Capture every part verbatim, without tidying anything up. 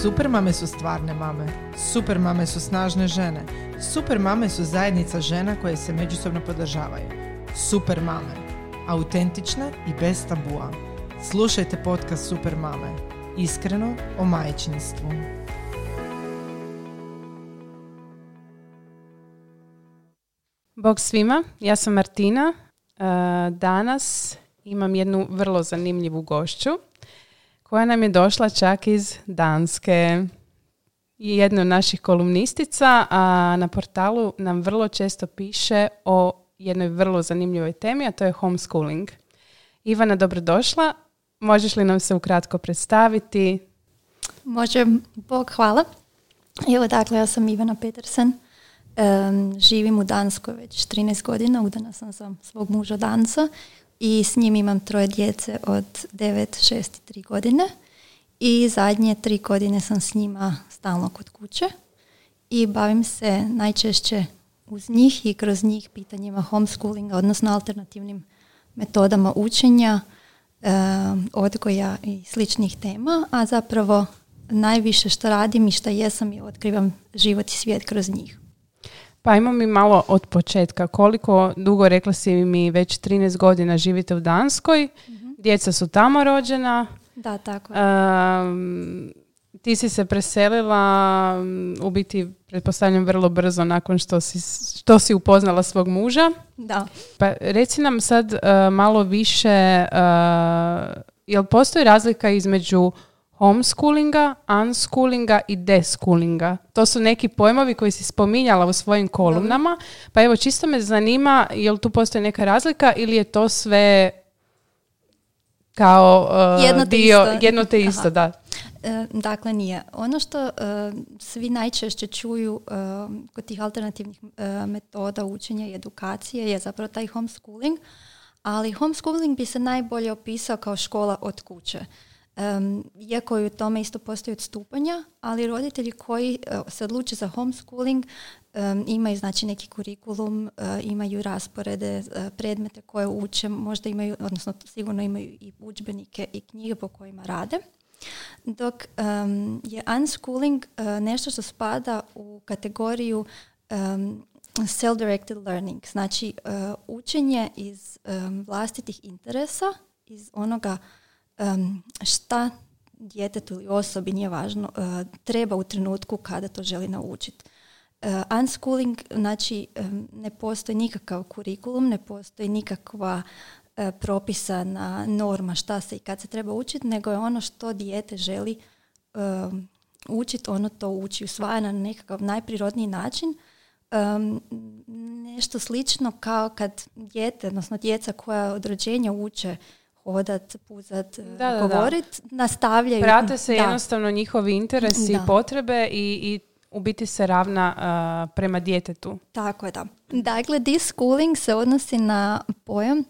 Super mame su stvarne mame, super mame su snažne žene, super mame su zajednica žena koje se međusobno podržavaju. Super mame, autentične i bez tabua. Slušajte podcast Super mame, iskreno o majčinstvu. Bog svima, ja sam Martina. Danas imam jednu vrlo zanimljivu gošću koja nam je došla čak iz Danske. Je jedna od naših kolumnistica, a na portalu nam vrlo često piše o jednoj vrlo zanimljivoj temi, a to je homeschooling. Ivana, dobrodošla. Možeš li nam se ukratko predstaviti? Možem, Bog hvala. Evo, dakle, ja sam Ivana Petersen. Um, živim u Danskoj već trinaest godina, udana sam za svog muža Danca i s njim imam troje djece od devet, šest i tri godine i zadnje tri godine sam s njima stalno kod kuće i bavim se najčešće uz njih i kroz njih pitanjima homeschoolinga, odnosno alternativnim metodama učenja, um, odgoja i sličnih tema, a zapravo najviše što radim i što jesam je otkrivam život i svijet kroz njih. Pa imamo mi malo od početka. Koliko dugo, rekla si mi, već trinaest godina živite u Danskoj, mm-hmm. Djeca su tamo rođena. Da, tako je. Um, ti si se preselila, um, u biti, pretpostavljam, vrlo brzo nakon što si, što si upoznala svog muža. Da. Pa reci nam sad uh, malo više, uh, jel postoji razlika između homeschoolinga, unschoolinga i deschoolinga? To su neki pojmovi koji si spominjala u svojim kolumnama, pa evo, čisto me zanima, je li tu postoji neka razlika ili je to sve kao uh, jedno te dio, isto. Jedno te isto, da. E, dakle, nije. Ono što e, svi najčešće čuju e, kod tih alternativnih e, metoda učenja i edukacije je zapravo taj homeschooling, ali homeschooling bi se najbolje opisao kao škola od kuće. Um, iako i u tome isto postoji odstupanja, ali roditelji koji uh, se odluče za homeschooling um, imaju, znači, neki kurikulum, uh, imaju rasporede, uh, predmete koje uče, možda imaju, odnosno sigurno imaju i udžbenike i knjige po kojima rade. Dok um, je unschooling uh, nešto što spada u kategoriju um, self-directed learning, znači uh, učenje iz um, vlastitih interesa, iz onoga Um, šta djetetu ili osobi, nije važno, uh, treba u trenutku kada to želi naučiti. Uh, unschooling, znači, um, ne postoji nikakav kurikulum, ne postoji nikakva uh, propisana norma šta se i kad se treba učiti, nego je ono što dijete želi um, učiti, ono to uči, usvaja na nekakav najprirodniji način. Um, nešto slično kao kad dijete, odnosno djeca koja od rođenja uče hodat, puzat, da, govorit, da, da. nastavljaju. Prate se da. jednostavno njihovi interesi i potrebe i, i u biti se ravna uh, prema djetetu. Tako je, da. Dakle, deschooling se odnosi na pojam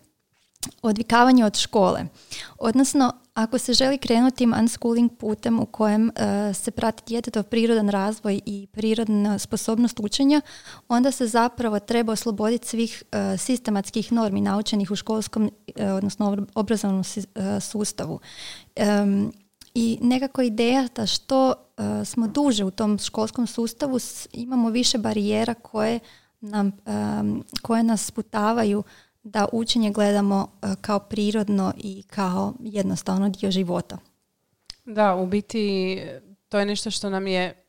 odvikavanje od škole. Odnosno, ako se želi krenuti unschooling putem u kojem uh, se prati djetetov prirodan razvoj i prirodna sposobnost učenja, onda se zapravo treba osloboditi svih uh, sistematskih normi naučenih u školskom, uh, odnosno obrazovnom uh, sustavu. Um, I nekako ideja da što uh, smo duže u tom školskom sustavu imamo više barijera koje, nam, um, koje nas sputavaju da učenje gledamo kao prirodno i kao jednostavno dio života. Da, u biti to je nešto što nam je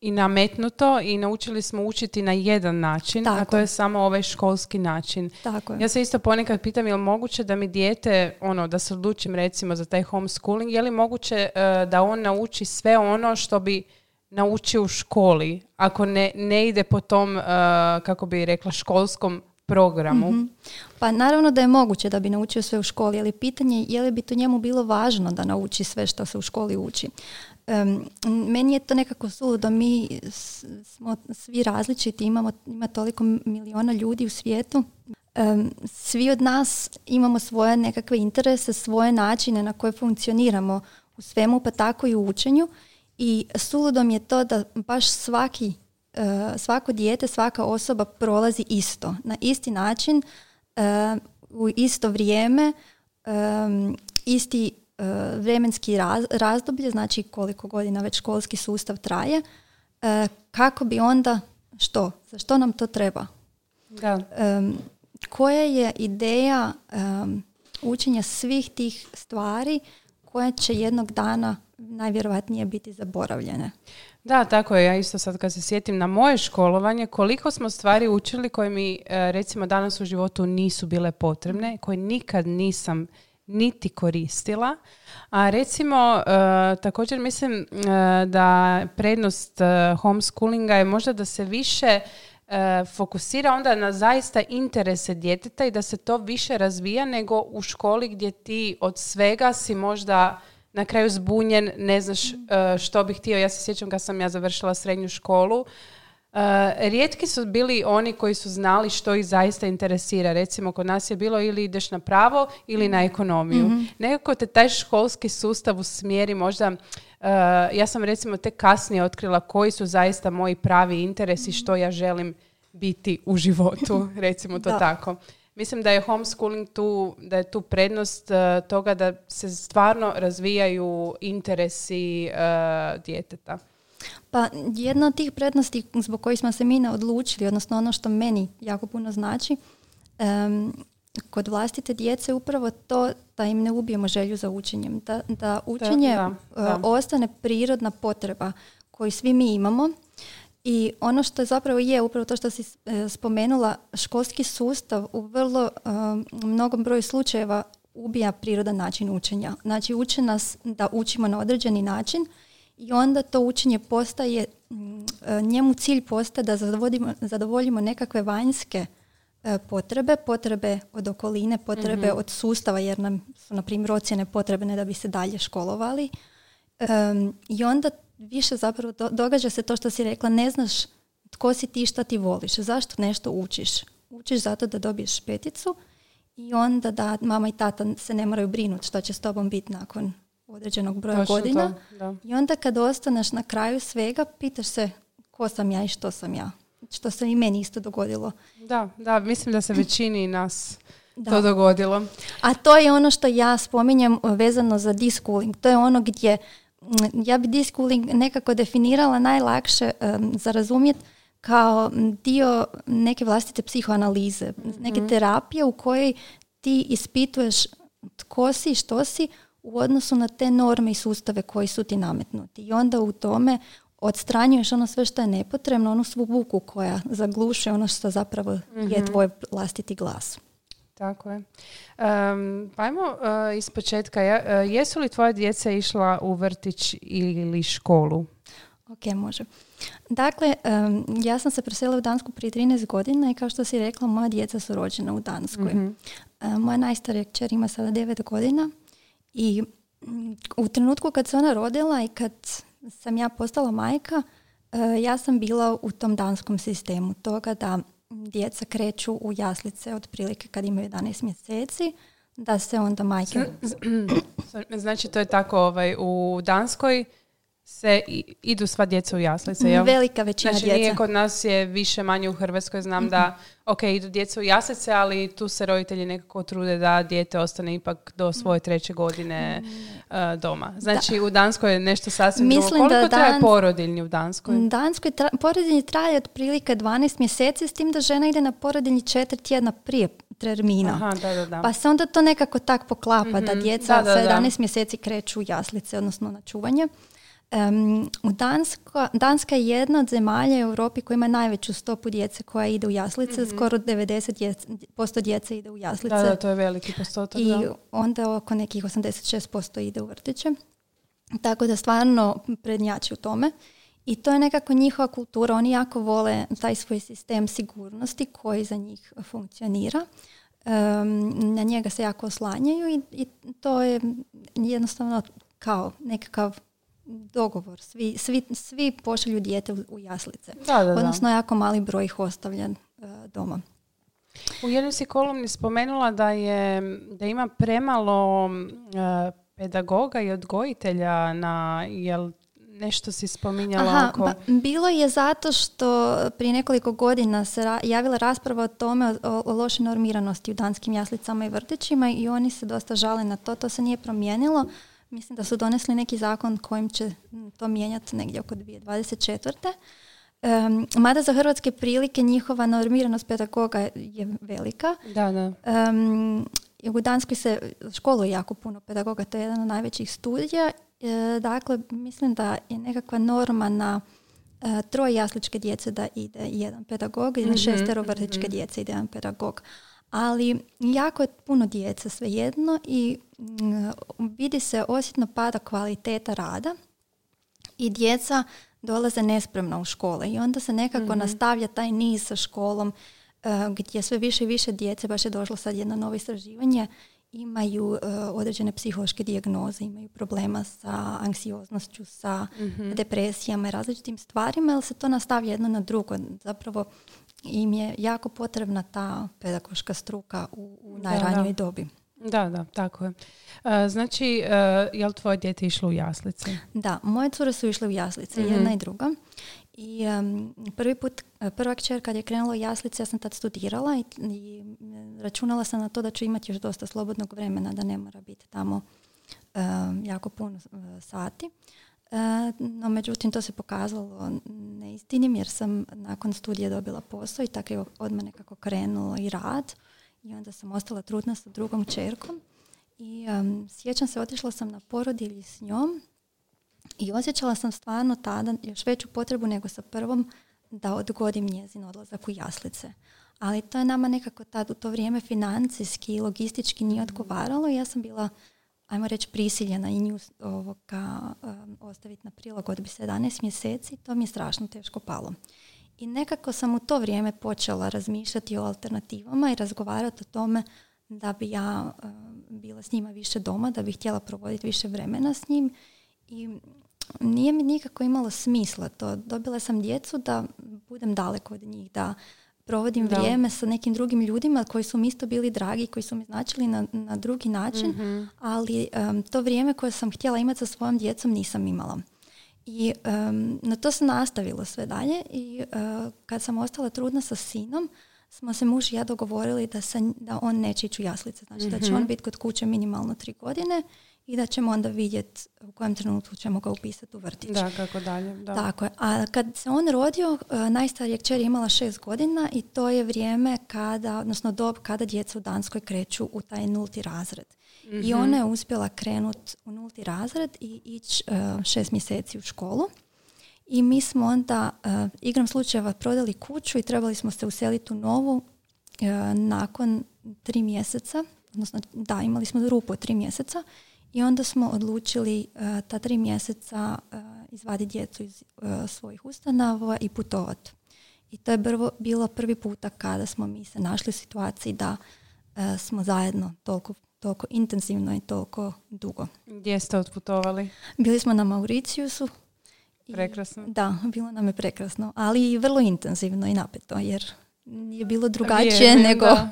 i nametnuto i naučili smo učiti na jedan način, tako, a to je samo ovaj školski način. Tako je. Ja se isto ponekad pitam, je li moguće da mi dijete, ono, da se odlučim recimo za taj homeschooling, je li moguće uh, da on nauči sve ono što bi naučio u školi, ako ne, ne ide po tom, uh, kako bi rekla, školskom programu. Mm-hmm. Pa naravno da je moguće da bi naučio sve u školi, ali pitanje je li bi to njemu bilo važno da nauči sve što se u školi uči. Um, meni je to nekako suludo, mi smo svi različiti, imamo, ima toliko miliona ljudi u svijetu. Um, svi od nas imamo svoje nekakve interese, svoje načine na koje funkcioniramo u svemu, pa tako i u učenju. I suludom je to da baš svaki Uh, svako dijete, svaka osoba prolazi isto, na isti način, uh, u isto vrijeme, um, isti vremenski raz, razdoblje, znači koliko godina već školski sustav traje, e, kako bi onda što? Za što nam to treba? Da. E, koja je ideja e, učenja svih tih stvari koje će jednog dana najvjerojatnije biti zaboravljene? Da, tako je. Ja isto sad kad se sjetim na moje školovanje, koliko smo stvari učili koje mi recimo danas u životu nisu bile potrebne, koje nikad nisam niti koristila. A recimo e, također mislim e, da prednost e, homeschoolinga je možda da se više e, fokusira onda na zaista interese djeteta i da se to više razvija nego u školi gdje ti od svega si možda na kraju zbunjen, ne znaš e, što bi htio. Ja se sjećam kad sam ja završila srednju školu. Uh, rijetki su bili oni koji su znali što ih zaista interesira. Recimo, kod nas je bilo ili ideš na pravo ili na ekonomiju. Mm-hmm. Nekako te taj školski sustav usmjeri možda, uh, ja sam recimo tek kasnije otkrila koji su zaista moji pravi interesi, što ja želim biti u životu, recimo to da. Tako. Mislim da je homeschooling tu, da je tu prednost uh, toga da se stvarno razvijaju interesi uh, djeteta. Pa jedna od tih prednosti zbog kojih smo se mi ne odlučili, odnosno ono što meni jako puno znači, um, kod vlastite djece upravo to da im ne ubijemo želju za učenjem. Da, da učenje da, da, da. Uh, ostane prirodna potreba koju svi mi imamo. I ono što je zapravo je, upravo to što si uh, spomenula, školski sustav u vrlo uh, mnogom broju slučajeva ubija prirodan način učenja. Znači uče nas da učimo na određeni način. I onda to učenje postaje, njemu cilj postaje da zadovoljimo nekakve vanjske potrebe, potrebe od okoline, potrebe mm-hmm. od sustava, jer nam su, na primjer, ocjene potrebne da bi se dalje školovali. Um, I onda više zapravo do, događa se to što si rekla, ne znaš tko si ti, šta ti voliš, zašto nešto učiš. Učiš zato da dobiješ peticu i onda da mama i tata se ne moraju brinuti što će s tobom biti nakon određenog broja Točno godina to, da. I onda kad ostaneš na kraju svega pitaš se ko sam ja i što sam ja, što se i meni isto dogodilo. Da, da, mislim da se većini nas da. To dogodilo. A to je ono što ja spominjem vezano za deschooling. To je ono gdje ja bi deschooling nekako definirala najlakše um, za razumjet kao dio neke vlastite psihoanalize, mm-hmm. neke terapije u kojoj ti ispituješ tko si i što si u odnosu na te norme i sustave koji su ti nametnuti. I onda u tome odstranjuješ ono sve što je nepotrebno, onu svu buku koja zaglušuje ono što zapravo mm-hmm. je tvoj vlastiti glas. Tako je. Um, pa ajmo uh, iz početka. Ja, uh, jesu li tvoja djeca išla u vrtić ili školu? Ok, može. Dakle, um, ja sam se preselila u Dansku prije trinaest godina i kao što si rekla, moja djeca su rođena u Danskoj. Mm-hmm. Uh, moja najstarija kćer ima sada devet godina. I u trenutku kad se ona rodila i kad sam ja postala majka, ja sam bila u tom danskom sistemu toga da djeca kreću u jaslice otprilike kad imaju jedanaest mjeseci, da se onda majke... Znači to je tako, ovaj, u Danskoj se idu sva djeca u jaslice, jel? Velika većina znači, djeca. Znači nije kod nas je više manje u Hrvatskoj, znam mm-hmm. da ok, idu djeca u jaslice, ali tu se roditelji nekako trude da dijete ostane ipak do svoje treće godine uh, doma. Znači da. U Danskoj je nešto sasvim drugo. Koliko da traje dan... porodiljni u Danskoj? U Danskoj tra... porodiljni traje otprilike dvanaest mjeseci, s tim da žena ide na porodiljni četiri tjedna prije termina. Aha, da, da, da. Pa se onda to nekako tak poklapa mm-hmm. da djeca da, da, sa jedanaest mjeseci kreću u jaslice, odnosno na čuvanje. Um, u Dansko, Danska je jedna od zemalja u Europi koja ima najveću stopu djece koja ide u jaslice, mm-hmm. skoro devedeset posto djece ide u jaslice. Da, da, to je veliki postotak. I da. Onda oko nekih osamdeset šest posto ide u vrtiće. Tako da stvarno prednjači u tome. I to je nekako njihova kultura. Oni jako vole taj svoj sistem sigurnosti koji za njih funkcionira. Um, na njega se jako oslanjaju i, i to je jednostavno kao nekakav dogovor. Svi, svi, svi pošalju dijete u jaslice. Da, da, odnosno da. Jako mali broj ih ostavljen uh, doma. U jednoj si kolumni spomenula da, je, da ima premalo uh, pedagoga i odgojitelja na, jel nešto si spominjala? Aha, oko... ba, bilo je zato što prije nekoliko godina se ra- javila rasprava o tome o, o lošoj normiranosti u danskim jaslicama i vrtićima i oni se dosta žale na to. To se nije promijenilo. Mislim da su donesli neki zakon kojim će to mijenjati negdje oko dvadeset četvrte. Um, mada za hrvatske prilike njihova normiranost pedagoga je velika. Da, da. Um, u Danskoj se školuje jako puno pedagoga, to je jedan od najvećih studija. E, dakle, mislim da je nekakva norma na e, troje jasličke djece da ide jedan pedagog i na mm-hmm, šestero vrtičke mm-hmm. djece ide jedan pedagog. Ali jako je puno djece svejedno i m, vidi se osjetno pada kvaliteta rada i djeca dolaze nespremno u škole i onda se nekako mm-hmm. nastavlja taj niz sa školom uh, gdje sve više i više djece, baš je došlo sad jedno novo istraživanje, imaju uh, određene psihološke dijagnoze, imaju problema sa anksioznošću, sa mm-hmm. depresijama i različitim stvarima, ali se to nastavlja jedno na drugo. Zapravo im je jako potrebna ta pedagoška struka u, u najranijoj dobi. Da, da, tako je. Uh, znači, uh, je li tvoje dijete išlo u jaslice? Da, moje cure su išle u jaslice, mm-hmm. jedna i druga. I um, prvi put, prva kćer kad je krenula u jaslice, ja sam tad studirala i, i računala sam na to da ću imati još dosta slobodnog vremena, da ne mora biti tamo um, jako puno uh, sati. Uh, no, međutim, to se pokazalo neistinim jer sam nakon studija dobila posao i tako je odmah nekako krenulo i rad. I onda sam ostala trudna sa drugom čerkom i um, sjećam se, otišla sam na porodilji s njom i osjećala sam stvarno tada još veću potrebu nego sa prvom da odgodim njezin odlazak u jaslice. Ali to je nama nekako tad u to vrijeme financijski i logistički nije odgovaralo i ja sam bila, ajmo reći, prisiljena i nju ovoga, um, ostaviti na prilagodbi sedamnaest mjeseci i to mi je strašno teško palo. I nekako sam u to vrijeme počela razmišljati o alternativama i razgovarati o tome da bi ja uh, bila s njima više doma, da bi htjela provoditi više vremena s njim. I nije mi nikako imalo smisla to. Dobila sam djecu da budem daleko od njih, da provodim da. vrijeme sa nekim drugim ljudima koji su mi isto bili dragi, koji su mi značili na, na drugi način, mm-hmm. ali um, to vrijeme koje sam htjela imati sa svojom djecom nisam imala. I um, na to se nastavilo sve dalje i uh, kad sam ostala trudna sa sinom, smo se muž i ja dogovorili da, se, da on neće ići u jaslice. Znači mm-hmm. da će on biti kod kuće minimalno tri godine i da ćemo onda vidjeti u kojem trenutku ćemo ga upisati u vrtić. Da, kako dalje. Da. Tako je. A kad se on rodio, uh, najstarija kćer je imala šest godina i to je vrijeme kada, odnosno dob kada djeca u Danskoj kreću u taj nulti razred. Mm-hmm. I ona je uspjela krenuti u nulti razred i ići uh, šest mjeseci u školu. I mi smo onda uh, igrom slučajeva prodali kuću i trebali smo se useliti u novu uh, nakon tri mjeseca. Odnosno, da, imali smo rupu od tri mjeseca. I onda smo odlučili uh, ta tri mjeseca uh, izvaditi djecu iz uh, svojih ustanova i putovati. I to je brvo, bilo prvi puta kada smo mi se našli u situaciji da uh, smo zajedno toliko toliko intenzivno i toliko dugo. Gdje ste otputovali? Bili smo na Mauriciusu. I, prekrasno. Da, bilo nam je prekrasno, ali i vrlo intenzivno i napeto, jer je bilo drugačije Vijel, nego da.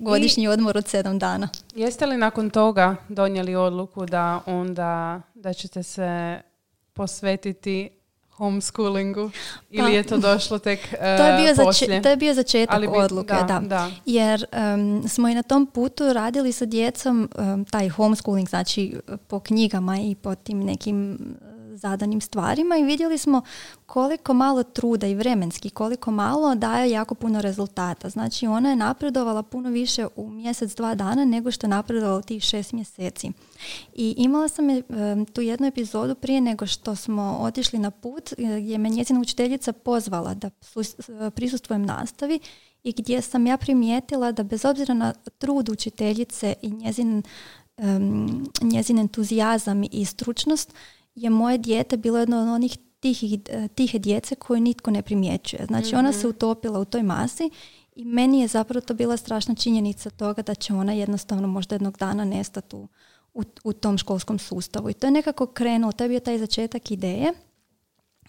godišnji I, odmor od sedam dana. Jeste li nakon toga donijeli odluku da onda da ćete se posvetiti homeschoolingu ili pa, je to došlo tek uh, to je bio poslije? Zač, to je bio začetak bi, odluke, da, da. da. Jer um, smo i na tom putu radili sa djecom um, taj homeschooling, znači po knjigama i po tim nekim zadanim stvarima i vidjeli smo koliko malo truda i vremenski, koliko malo daje jako puno rezultata. Znači ona je napredovala puno više u mjesec, dva dana nego što je napredovala u tih šest mjeseci. I imala sam um, tu jednu epizodu prije nego što smo otišli na put gdje me njezina učiteljica pozvala da prisustvujem nastavi i gdje sam ja primijetila da bez obzira na trud učiteljice i njezin, um, njezin entuzijazam i stručnost je moje dijete bilo jedno od onih tihih, tihe djece koje nitko ne primjećuje. Znači mm-hmm. ona se utopila u toj masi i meni je zapravo to bila strašna činjenica toga da će ona jednostavno možda jednog dana nestati u, u, u tom školskom sustavu. I to je nekako krenulo, to je bio taj začetak ideje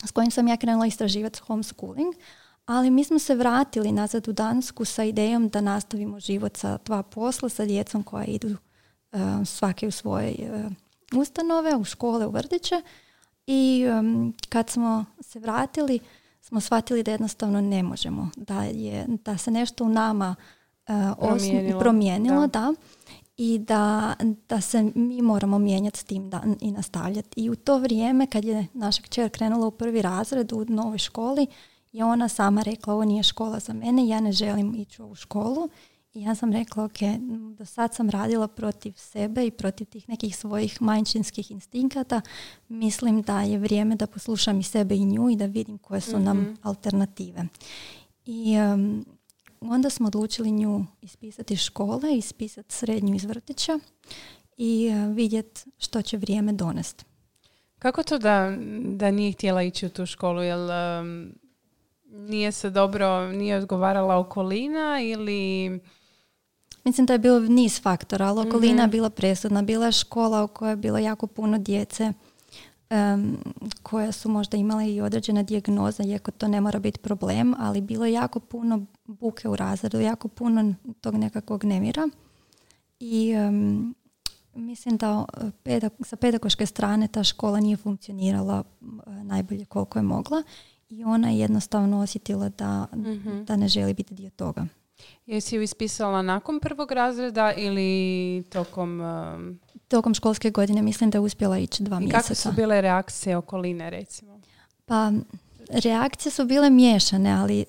s kojim sam ja krenula istraživati homeschooling, ali mi smo se vratili nazad u Dansku sa idejom da nastavimo život sa dva posla, sa djecom koja idu uh, svake u svoje uh, ustanove, u škole, u vrtiće i um, kad smo se vratili smo shvatili da jednostavno ne možemo, da, je, da se nešto u nama uh, promijenilo, osn- promijenilo da. Da. i da, da se mi moramo mijenjati s tim da, i nastavljati. I u to vrijeme kad je naša kćer krenula u prvi razred u novoj školi, je ona sama rekla, ovo nije škola za mene, ja ne želim ići u ovu školu. I ja sam rekla, ok, do sad sam radila protiv sebe i protiv tih nekih svojih majčinskih instinkata. Mislim da je vrijeme da poslušam i sebe i nju i da vidim koje su nam mm-hmm. alternative. I um, onda smo odlučili nju ispisati iz škole, ispisati srednju iz vrtića i uh, vidjeti što će vrijeme donesti. Kako to da, da nije htjela ići u tu školu? Jel, um, nije se dobro, nije odgovarala okolina ili... Mislim da je bilo niz faktora, ali okolina mm-hmm. bila presudna. Bila je škola u kojoj je bilo jako puno djece um, koja su možda imale i određena dijagnoza, iako to ne mora biti problem, ali bilo je jako puno buke u razredu, jako puno tog nekakvog nemira. I um, mislim da pedag- sa pedagoške strane ta škola nije funkcionirala uh, najbolje koliko je mogla i ona je jednostavno osjetila da, mm-hmm. da ne želi biti dio toga. Jesi ju ispisala nakon prvog razreda ili tokom... Um... Tokom školske godine mislim da je uspjela ići dva mjeseca. I kakve su bile reakcije okoline recimo? Pa reakcije su bile miješane, ali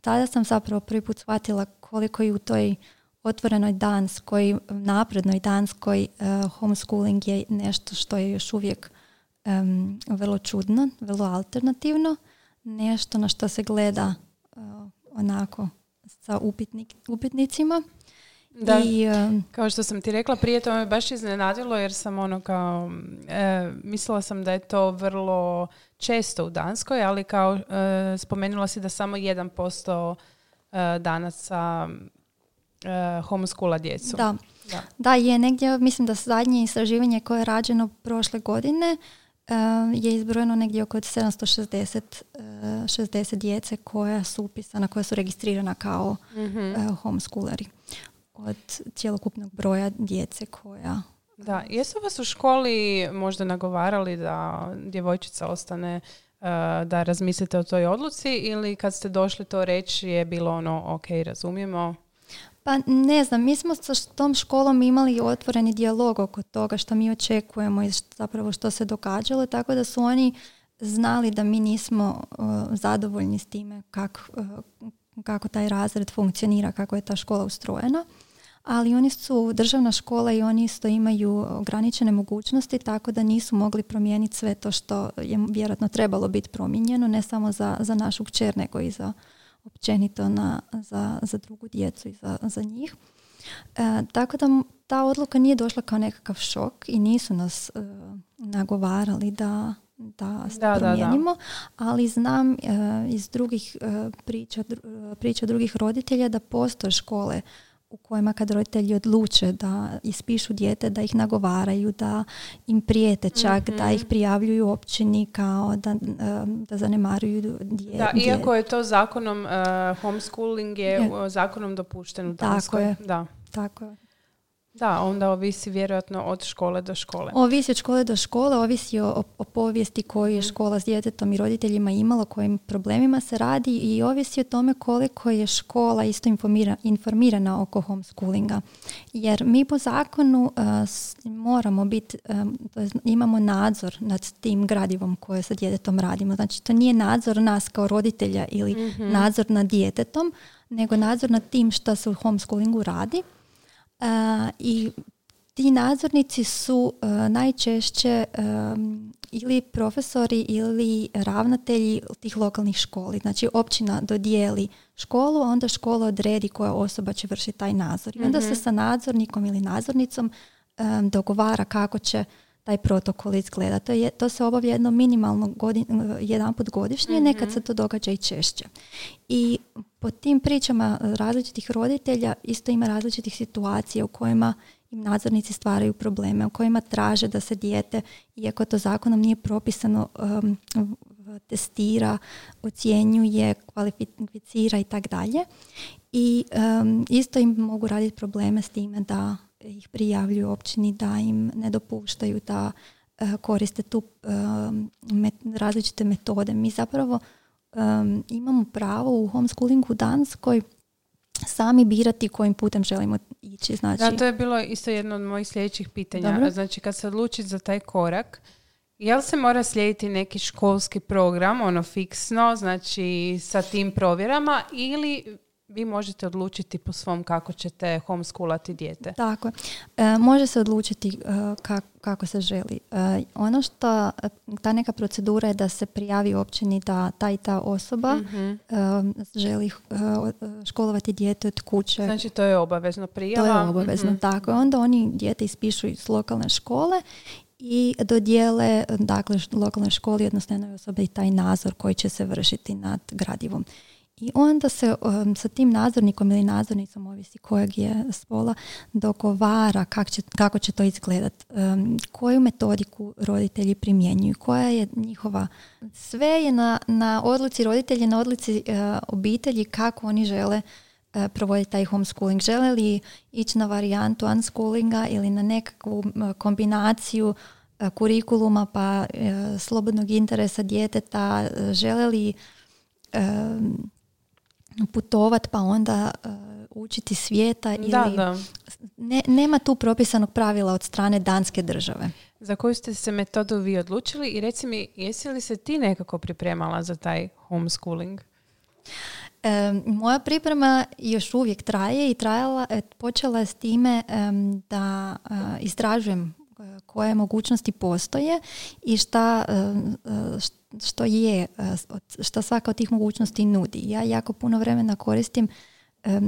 tada sam zapravo prvi put shvatila koliko i u toj otvorenoj Danskoj, naprednoj Danskoj uh, homeschooling je nešto što je još uvijek um, vrlo čudno, vrlo alternativno. Nešto na što se gleda uh, onako... sa upitnik, upitnicima. Da, i, uh, kao što sam ti rekla prije, to me baš iznenadilo jer sam ono kao, e, mislila sam da je to vrlo često u Danskoj, ali kao e, spomenula si da samo jedan posto e, danaca e, homeschoola djecu. Da. Da. Da, je negdje, mislim da zadnje istraživanje koje je rađeno prošle godine e, je izbrojeno negdje oko sedamsto šezdeset e, šezdeset djece koja su upisana, koja su registrirana kao mm-hmm. uh, homeschooleri od cjelokupnog broja djece koja... Da, jesu vas u školi možda nagovarali da djevojčica ostane, uh, da razmislite o toj odluci ili kad ste došli to reći je bilo ono, ok, razumijemo? Pa ne znam, mi smo sa tom školom imali otvoreni dijalog oko toga što mi očekujemo i što, zapravo što se događalo, tako da su oni znali da mi nismo uh, zadovoljni s time kak, uh, kako taj razred funkcionira, kako je ta škola ustrojena, ali oni su državna škola i oni isto imaju ograničene mogućnosti, tako da nisu mogli promijeniti sve to što je vjerojatno trebalo biti promijenjeno, ne samo za, za našu kćer, nego i za općenito na, za, za drugu djecu i za, za njih. E, tako da ta odluka nije došla kao nekakav šok i nisu nas e, nagovarali da da se da, promijenimo, da, da. Ali znam e, iz drugih e, priča, dru, priča drugih roditelja da postoje škole u kojima kad roditelji odluče da ispišu dijete, da ih nagovaraju, da im prijete čak, mm-hmm. da ih prijavljuju općini kao da, e, da zanemaruju dijete. Da, iako je to zakonom, e, homeschooling je, je zakonom dopušten u Danskoj. Tako je, da. Tako je. Da, onda ovisi vjerojatno od škole do škole. Ovisi od škole do škole, ovisi o, o povijesti koju je škola s djetetom i roditeljima imala, kojim problemima se radi i ovisi o tome koliko je škola isto informira, informirana oko homeschoolinga. Jer mi po zakonu uh, moramo biti, um, to je, imamo nadzor nad tim gradivom koje sa djetetom radimo. Znači to nije nadzor nas kao roditelja ili mm-hmm. nadzor nad djetetom, nego nadzor nad tim što se u homeschoolingu radi. Uh, i ti nadzornici su uh, najčešće um, ili profesori ili ravnatelji tih lokalnih školi. Znači općina dodijeli školu, a onda škola odredi koja osoba će vršiti taj nadzor. I onda mm-hmm. se sa nadzornikom ili nadzornicom um, dogovara kako će taj protokol izgleda. To, je, to se obavlja jedno minimalno godin, jedanput godišnje, mm-hmm. nekad se to događa i češće. I po tim pričama različitih roditelja isto ima različitih situacija u kojima im nadzornici stvaraju probleme, u kojima traže da se dijete, iako to zakonom nije propisano, um, testira, ocjenjuje, kvalificira i tako dalje. I um, isto im mogu raditi probleme s time da ih prijavljuju općini, da im ne dopuštaju da uh, koriste tu uh, met, različite metode. Mi zapravo um, imamo pravo u homeschoolingu u Danskoj sami birati kojim putem želimo ići. Znači... Da, to je bilo isto jedno od mojih sljedećih pitanja. Dobro. Znači, kad se odlučiti za taj korak, jel se mora slijediti neki školski program, ono fiksno, znači sa tim provjerama, ili vi možete odlučiti po svom kako ćete homeschoolati dijete? Tako je. E, može se odlučiti e, kako, kako se želi. E, ono što, ta neka procedura je da se prijavi općini da ta i ta osoba mm-hmm. e, želi e, školovati dijete od kuće. Znači to je obavezno prijava? To je obavezno, mm-hmm. tako. Onda oni dijete ispišu iz lokalne škole i dodijele dakle, lokalnoj školi, odnosno jednoj osobi, taj nadzor koji će se vršiti nad gradivom. I onda se um, sa tim nadzornikom ili nadzornicom, ovisi kojeg je spola, dogovara kak će, kako će to izgledat, um, koju metodiku roditelji primjenjuju, koja je njihova. Sve je na, na odluci roditelja, na odluci uh, obitelji kako oni žele uh, provoditi taj homeschooling. Žele li ići na varijantu unschoolinga ili na nekakvu uh, kombinaciju uh, kurikuluma pa uh, slobodnog interesa djeteta, uh, žele li um, putovat pa onda uh, učiti svijeta ili da, da. Ne, nema tu propisanog pravila od strane danske države. Za koju ste se metodu vi odlučili i reci mi, jesi li se ti nekako pripremala za taj homeschooling? Um, moja priprema još uvijek traje i trajala, počela s time um, da uh, istražujem koje mogućnosti postoje i šta, što je, što svaka od tih mogućnosti nudi. Ja jako puno vremena koristim,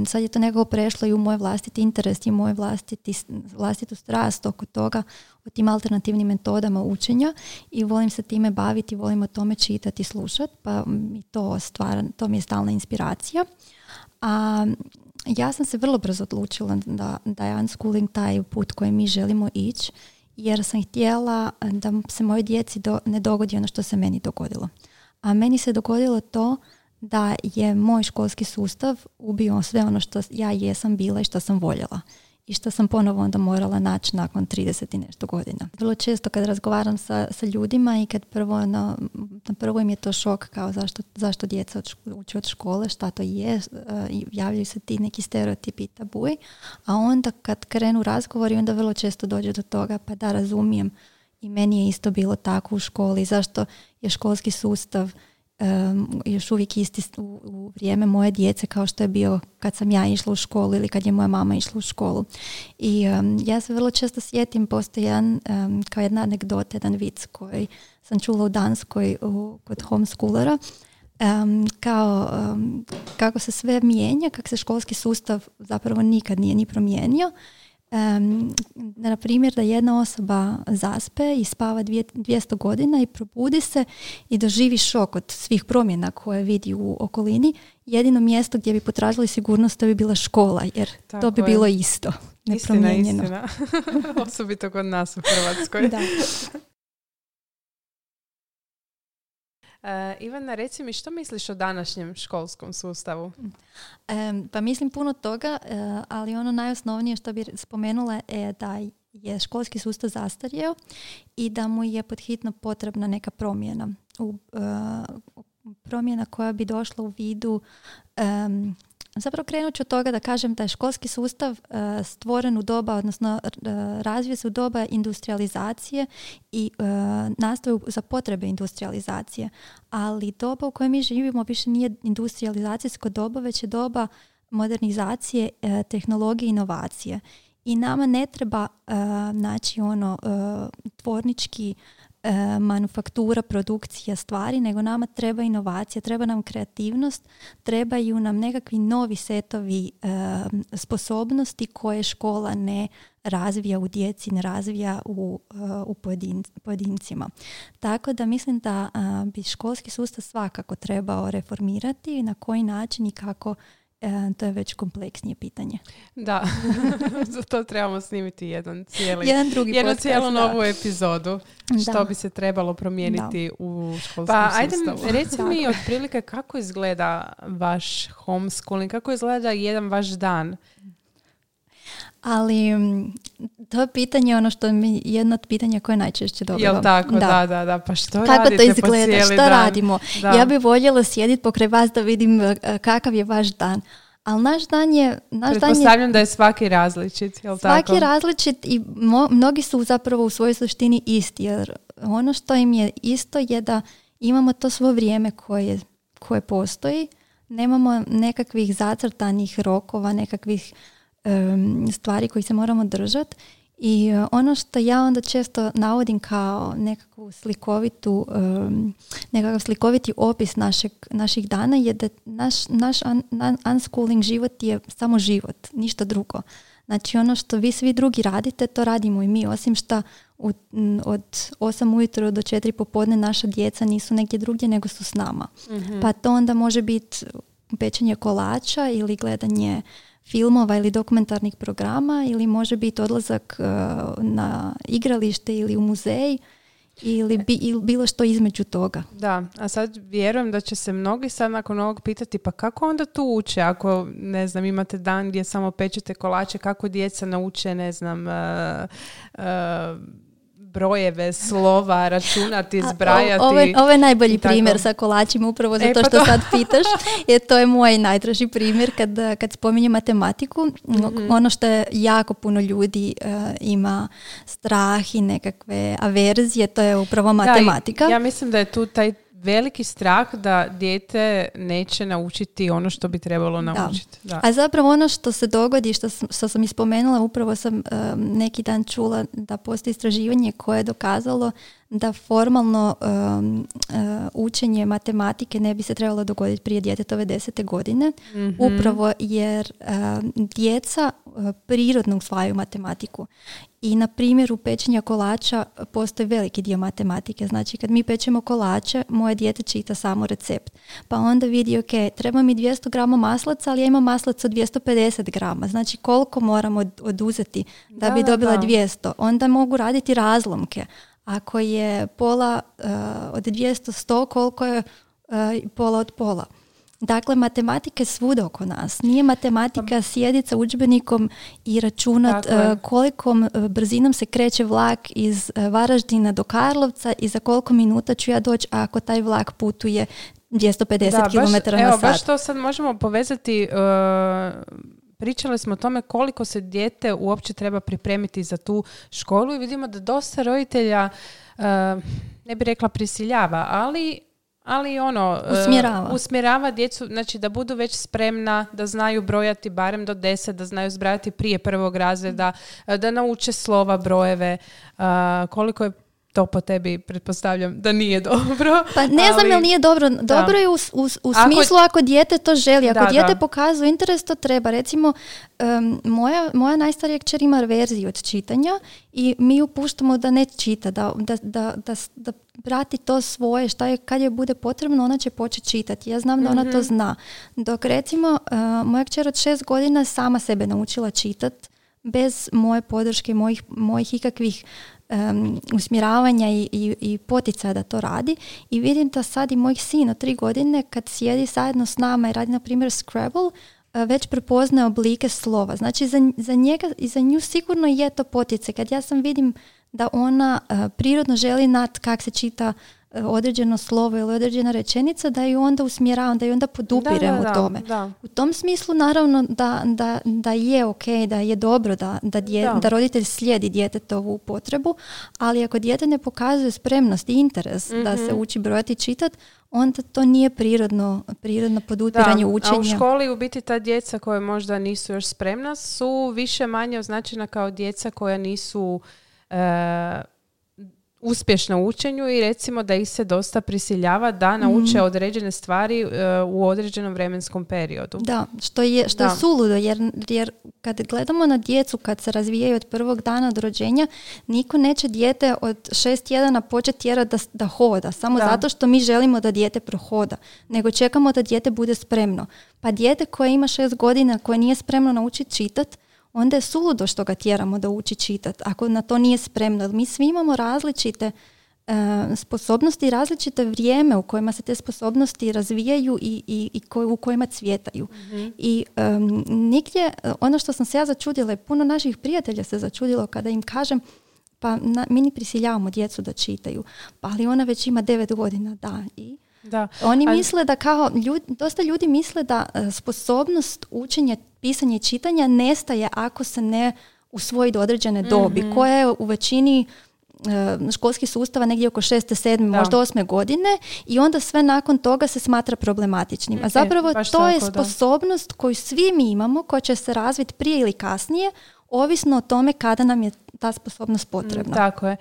sad je to nekako prešlo i u moj vlastiti interes i moj vlastiti, vlastitu strast oko toga, o tim alternativnim metodama učenja, i volim se time baviti, volim o tome čitati, slušati, pa mi to stvara, to mi je stalna inspiracija. A ja sam se vrlo brzo odlučila da, da je unschooling taj put koji mi želimo ići, jer sam htjela da se mojoj djeci do, ne dogodi ono što se meni dogodilo. A meni se dogodilo to da je moj školski sustav ubio sve ono što ja jesam bila i što sam voljela. I što sam ponovo onda morala naći nakon trideset i nešto godina. Vrlo često kad razgovaram sa, sa ljudima i kad prvo, na, na prvo im je to šok, kao zašto, zašto djeca uče od škole, šta to je, javljaju se ti neki stereotipi i tabuji, a onda kad krenu razgovori, onda vrlo često dođe do toga, pa da, razumijem, i meni je isto bilo tako u školi, zašto je školski sustav Um, još uvijek isti u, u vrijeme moje djece kao što je bio kad sam ja išla u školu ili kad je moja mama išla u školu. I um, ja se vrlo često sjetim, postoji jedan, um, kao jedna anegdota, jedan vic koji sam čula u Danskoj u, kod homeschoolera, um, kao um, kako se sve mijenja, kako se školski sustav zapravo nikad nije ni promijenio. Um, na primjer, da jedna osoba zaspe i spava dvjesto godina i probudi se i doživi šok od svih promjena koje vidi u okolini, jedino mjesto gdje bi potražili sigurnost to bi bila škola, jer tako to bi je. Bilo isto, nepromijenjeno. Istina, istina. Osobito kod nas u Hrvatskoj. Da. Uh, Ivana, reci mi, što misliš o današnjem školskom sustavu? Um, pa mislim puno toga, uh, ali ono najosnovnije što bih spomenula je da je školski sustav zastario i da mu je podhitno potrebna neka promjena. U, uh, promjena koja bi došla u vidu... Um, zapravo krenut ću od toga da kažem da je školski sustav uh, stvoren u doba, odnosno uh, razvije se u doba industrializacije i uh, nastaju za potrebe industrializacije. Ali doba u kojoj mi živimo više nije industrializacijsko doba, već je doba modernizacije, uh, tehnologije i inovacije. I nama ne treba uh, naći ono uh, tvornički uh, manufaktura, produkcija stvari, nego nama treba inovacija, treba nam kreativnost, trebaju nam nekakvi novi setovi uh, sposobnosti koje škola ne razvija u djeci, ne razvija u, uh, u pojedin, pojedincima. Tako da mislim da uh, bi školski sustav svakako trebao reformirati, na koji način i kako. E, to je već kompleksnije pitanje. Da, za to trebamo snimiti jedan cijeli, jedan drugi podcast, jednu cijelu novu epizodu, što da. Bi se trebalo promijeniti da. U školskom pa, sustavu. Pa ajde, reci tako. Mi otprilike kako izgleda vaš homeschooling, kako izgleda jedan vaš dan? Ali to je pitanje, ono što mi jedno od pitanja koje najčešće dobivam. Jel tako, da, da, da, da. Pa što kako radite to izgleda, po cijeli šta dan? Radimo? Da. Ja bih voljela sjediti pokraj vas da vidim kakav je vaš dan. Ali naš dan je... Naš Pretpostavljam dan je, da je svaki različit, je li svaki tako? Svaki različit i mo, mnogi su zapravo u svojoj suštini isti, jer ono što im je isto je da imamo to svo vrijeme koje, koje postoji, nemamo nekakvih zacrtanih rokova, nekakvih um, stvari koji se moramo držati. I uh, ono što ja onda često navodim kao nekakvu slikovitu, um, nekakav slikoviti opis našeg, naših dana je da naš, naš un, un, unschooling život je samo život, ništa drugo. Znači ono što vi svi drugi radite, to radimo i mi, osim što od osam ujutro do četiri popodne naša djeca nisu negdje drugdje nego su s nama. Mm-hmm. Pa to onda može biti pečenje kolača ili gledanje filmova ili dokumentarnih programa ili može biti odlazak uh, na igralište ili u muzej ili, bi, ili bilo što između toga. Da, a sad vjerujem da će se mnogi sad nakon ovog pitati pa kako onda tu uče ako, ne znam, imate dan gdje samo pečete kolače, kako djeca nauče, ne znam, uh, uh, brojeve, slova, računati, zbrajati. Ovo je najbolji primjer sa kolačima, upravo zato e, pa što to. Sad pitaš. Jer to je moj najdraži primjer kad, kad spominjem matematiku. Mm-hmm. Ono što je jako puno ljudi uh, ima strah i nekakve averzije, to je upravo matematika. Da, ja mislim da je tu taj veliki strah da dijete neće naučiti ono što bi trebalo naučiti. Da. Da. A zapravo ono što se dogodi, što, što sam ispomenula, upravo sam um, neki dan čula da postoji istraživanje koje je dokazalo da formalno um, uh, učenje matematike ne bi se trebalo dogoditi prije djetetove desete godine, mm-hmm. upravo jer um, djeca uh, prirodno usvajaju matematiku. I na primjeru pečenja kolača postoji veliki dio matematike. Znači kad mi pečemo kolače, moje dijete čita samo recept. Pa onda vidi, ok, treba mi dvjesto grama maslaca, ali ja imam maslaca dvjesto pedeset grama. Znači koliko moram od, oduzeti da bi da, dobila da. dvjesto. Onda mogu raditi razlomke. Ako je pola uh, od dvjesto sto, koliko je uh, pola od pola. Dakle, matematika je svuda oko nas. Nije matematika sjediti sa udžbenikom i računat uh, kolikom uh, brzinom se kreće vlak iz uh, Varaždina do Karlovca i za koliko minuta ću ja doći ako taj vlak putuje dvjesto pedeset kilometara na sat. Evo, baš to sad možemo povezati... Uh, Pričali smo o tome koliko se dijete uopće treba pripremiti za tu školu i vidimo da dosta roditelja, ne bih rekla prisiljava, ali, ali ono, usmjerava. usmjerava djecu, znači da budu već spremna, da znaju brojati barem do deset, da znaju zbrajati prije prvog razreda, da nauče slova, brojeve, koliko je to po tebi pretpostavljam da nije dobro. Pa ne ali, znam je li nije dobro. Dobro da. je u, u, u smislu ako, ako dijete to želi. Ako da, dijete da. pokazuje interes, to treba. Recimo, um, moja, moja najstarija kćer ima averziju od čitanja i mi ju puštamo da ne čita, da, da, da, da, da prati to svoje, šta je, kad je bude potrebno, ona će početi čitati. Ja znam da ona mm-hmm. to zna. Dok recimo, uh, moja kćer od šest godina sama sebe naučila čitati bez moje podrške, mojih, mojih ikakvih Um, usmjeravanja i, i, i poticaja da to radi i vidim da sad i moj sin od tri godine kad sjedi zajedno s nama i radi na primjer Scrabble već prepoznaje oblike slova. Znači za, za njega i za nju sigurno je to poticaj. Kad ja sam vidim da ona uh, prirodno želi znati kako se čita uh, određeno slovo ili određena rečenica, da ju onda usmjeravam, da ju onda podupirem u tome. Da. U tom smislu naravno da, da, da je ok, da je dobro da, da, dje, da. da roditelj slijedi djetetovu potrebu, ali ako dijete ne pokazuje spremnost i interes mm-hmm. da se uči brojati i čitati, onda to nije prirodno, prirodno podupiranje učenja. A u školi u biti ta djeca koja možda nisu još spremna su više manje označena kao djeca koja nisu... Uh, uspješno učenju i recimo da ih se dosta prisiljava da nauče mm. određene stvari uh, u određenom vremenskom periodu. Da, što je, što da. je suludo jer, jer kad gledamo na djecu kad se razvijaju od prvog dana od rođenja, niko neće dijete od šest tjedana početi tjerati da, da hoda samo da. zato što mi želimo da dijete prohoda, nego čekamo da dijete bude spremno. Pa dijete koje ima šest godina, koje nije spremno naučiti čitati, onda je suludo što ga tjeramo da uči čitati, ako na to nije spremno. Mi svi imamo različite uh, sposobnosti i različite vrijeme u kojima se te sposobnosti razvijaju i, i, i koj, u kojima cvjetaju. Mm-hmm. I um, nigdje, ono što sam se ja začudila, i puno naših prijatelja se začudilo kada im kažem, pa na, mi ni prisiljavamo djecu da čitaju, pa ali ona već ima devet godina, da, i... Da. Oni ali... misle da kao, ljud, dosta ljudi misle da sposobnost učenja, pisanja i čitanja nestaje ako se ne usvoji do određene dobi, mm-hmm. koja je u većini školskih sustava negdje oko šeste, sedme, da. možda osme godine i onda sve nakon toga se smatra problematičnim. A zapravo e, to tako, je sposobnost da. koju svi mi imamo, koja će se razviti prije ili kasnije, ovisno o tome kada nam je ta sposobnost potrebna. Tako je.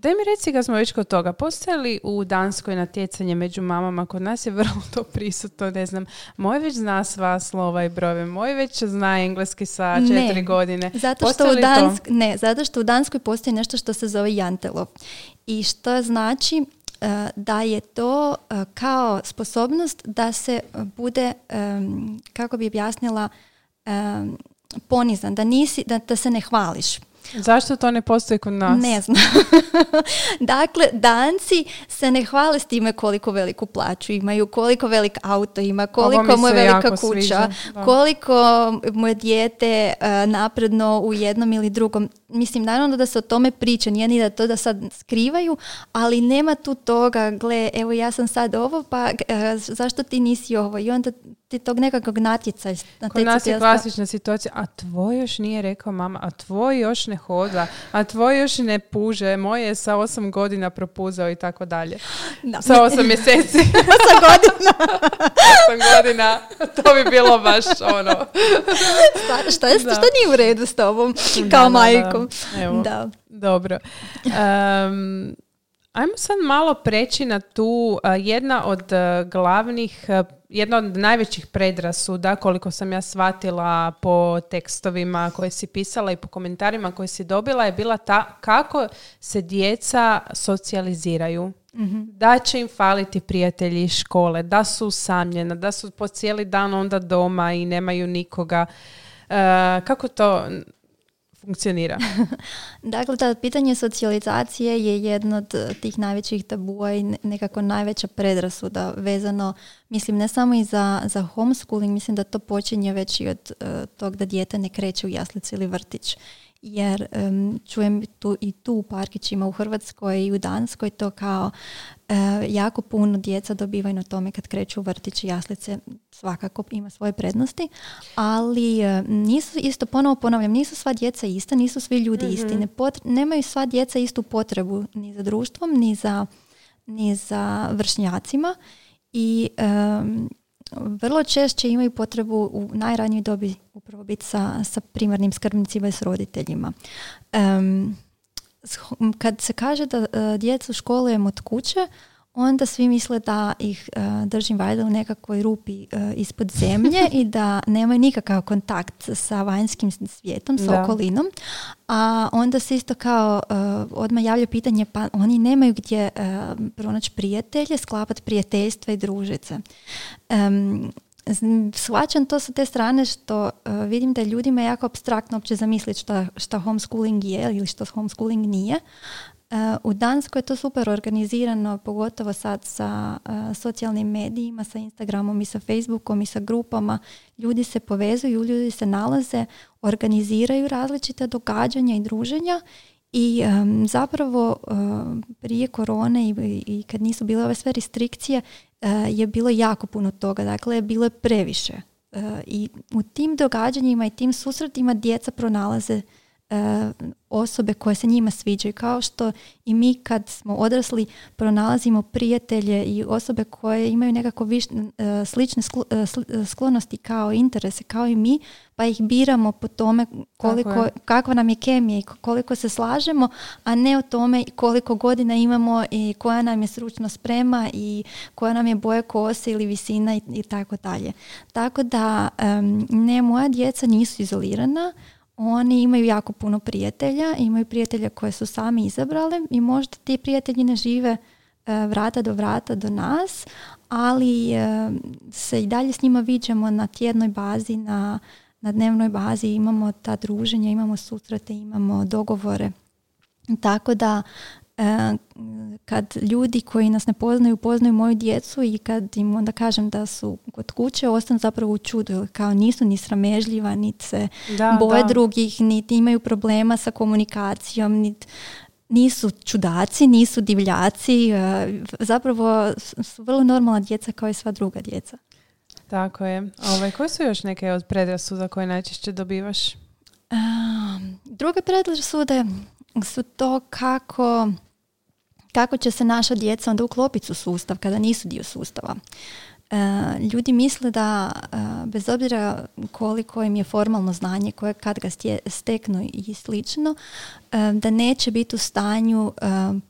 Daj mi reci, kad smo već kod toga, postoje li u Danskoj natjecanje među mamama? Kod nas je vrlo to prisutno, ne znam, moj već zna sva slova i brojeve, moj već zna engleski sa četiri ne, godine. Zato što, u Dansk, ne, zato što u Danskoj postoji nešto što se zove jantelo. I što znači uh, da je to uh, kao sposobnost da se bude, um, kako bi objasnila, um, ponizan, da, nisi, da, da se ne hvališ. Zašto to ne postoji kod nas? Ne znam. Dakle, Danci se ne hvale s time koliko veliku plaću imaju, koliko velik auto ima, koliko mu je velika kuća, sviđa, koliko mu je dijete uh, napredno u jednom ili drugom. Mislim, naravno da se o tome priča, nije ni da to da sad skrivaju, ali nema tu toga, gle, evo ja sam sad ovo, pa uh, zašto ti nisi ovo? I onda ti tog nekakvog natjecaj. Kod nas je klasična situacija, a tvoj još nije rekao mama, a tvoj još ne hoda, a tvoj još ne puže, moj je sa osam godina propuzao i tako dalje. No. Sa osam mjeseci. Osam godina. Osam godina. To bi bilo baš ono. Šta, šta, je, šta nije u redu s tobom? Kao da, majkom. Da, evo. Da. Dobro. Um, ajmo sad malo preći na tu uh, jedna od uh, glavnih uh, jedna od najvećih predrasuda, koliko sam ja shvatila po tekstovima koje si pisala i po komentarima koje si dobila, je bila ta kako se djeca socijaliziraju. Mm-hmm. Da će im faliti prijatelji iz škole, da su usamljena, da su po cijeli dan onda doma i nemaju nikoga. E, kako to funkcionira? Dakle, ta pitanje socijalizacije je jedno od tih najvećih tabua i nekako najveća predrasuda vezano, mislim, ne samo i za, za homeschooling, mislim da to počinje već i od uh, tog da dijete ne kreće u jaslicu ili vrtić. Jer um, čujem tu, i tu u parkićima u Hrvatskoj i u Danskoj to kao uh, jako puno djeca dobivaju na tome kad kreću u vrtić i jaslice, svakako ima svoje prednosti, ali uh, nisu isto, ponovo ponavljam, nisu sva djeca ista, nisu svi ljudi mm-hmm. isti, ne potre- nemaju sva djeca istu potrebu ni za društvom, ni za, ni za vršnjacima i um, vrlo češće imaju potrebu u najranijoj dobi upravo biti sa, sa primarnim skrbnicima i s roditeljima. Um, kad se kaže da uh, djecu školujemo od kuće, onda svi misle da ih uh, držim valjda u nekakvoj rupi uh, ispod zemlje i da nemaju nikakav kontakt sa vanjskim svijetom, sa da. okolinom. A onda se isto kao uh, odmah javlja pitanje, pa oni nemaju gdje uh, pronaći prijatelje, sklapati prijateljstva i družice. Um, shvaćam to sa te strane što uh, vidim da je ljudima jako apstraktno uopće zamisliti šta, šta homeschooling je ili što homeschooling nije. Uh, u Danskoj je to super organizirano, pogotovo sad sa uh, socijalnim medijima, sa Instagramom i sa Facebookom i sa grupama. Ljudi se povezuju, ljudi se nalaze, organiziraju različite događanja i druženja i um, zapravo um, prije korone i, i kad nisu bile ove sve restrikcije uh, je bilo jako puno toga, dakle bilo je previše. Uh, I u tim događanjima i tim susretima djeca pronalaze osobe koje se njima sviđaju, kao što i mi kad smo odrasli pronalazimo prijatelje i osobe koje imaju nekako viš, slične sklonosti kao interese, kao i mi, pa ih biramo po tome koliko, kakva nam je kemija i koliko se slažemo, a ne o tome koliko godina imamo i koja nam je stručna sprema i koja nam je boja kose ili visina i, i tako dalje. Tako da um, ne, moja djeca nisu izolirana. Oni imaju jako puno prijatelja, imaju prijatelja koje su sami izabrali i možda ti prijatelji ne žive vrata do vrata do nas, ali se i dalje s njima viđamo na tjednoj bazi, na, na dnevnoj bazi, imamo ta druženja, imamo susrete, imamo dogovore. Tako da kad ljudi koji nas ne poznaju poznaju moju djecu i kad im onda kažem da su kod kuće, ostanu zapravo u čudu, kao nisu ni sramežljiva, niti se boje drugih, niti imaju problema sa komunikacijom, niti nisu čudaci, nisu divljaci, zapravo su vrlo normalna djeca kao i sva druga djeca. Tako je. Ove, koje su još neke od predrasuda koje najčešće dobivaš? Um, druge predrasude su to kako, kako će se naša djeca onda uklopiti u sustav kada nisu dio sustava. Uh, ljudi misle da uh, bez obzira koliko im je formalno znanje koje kad ga stje, steknu i slično, uh, da neće biti u stanju uh,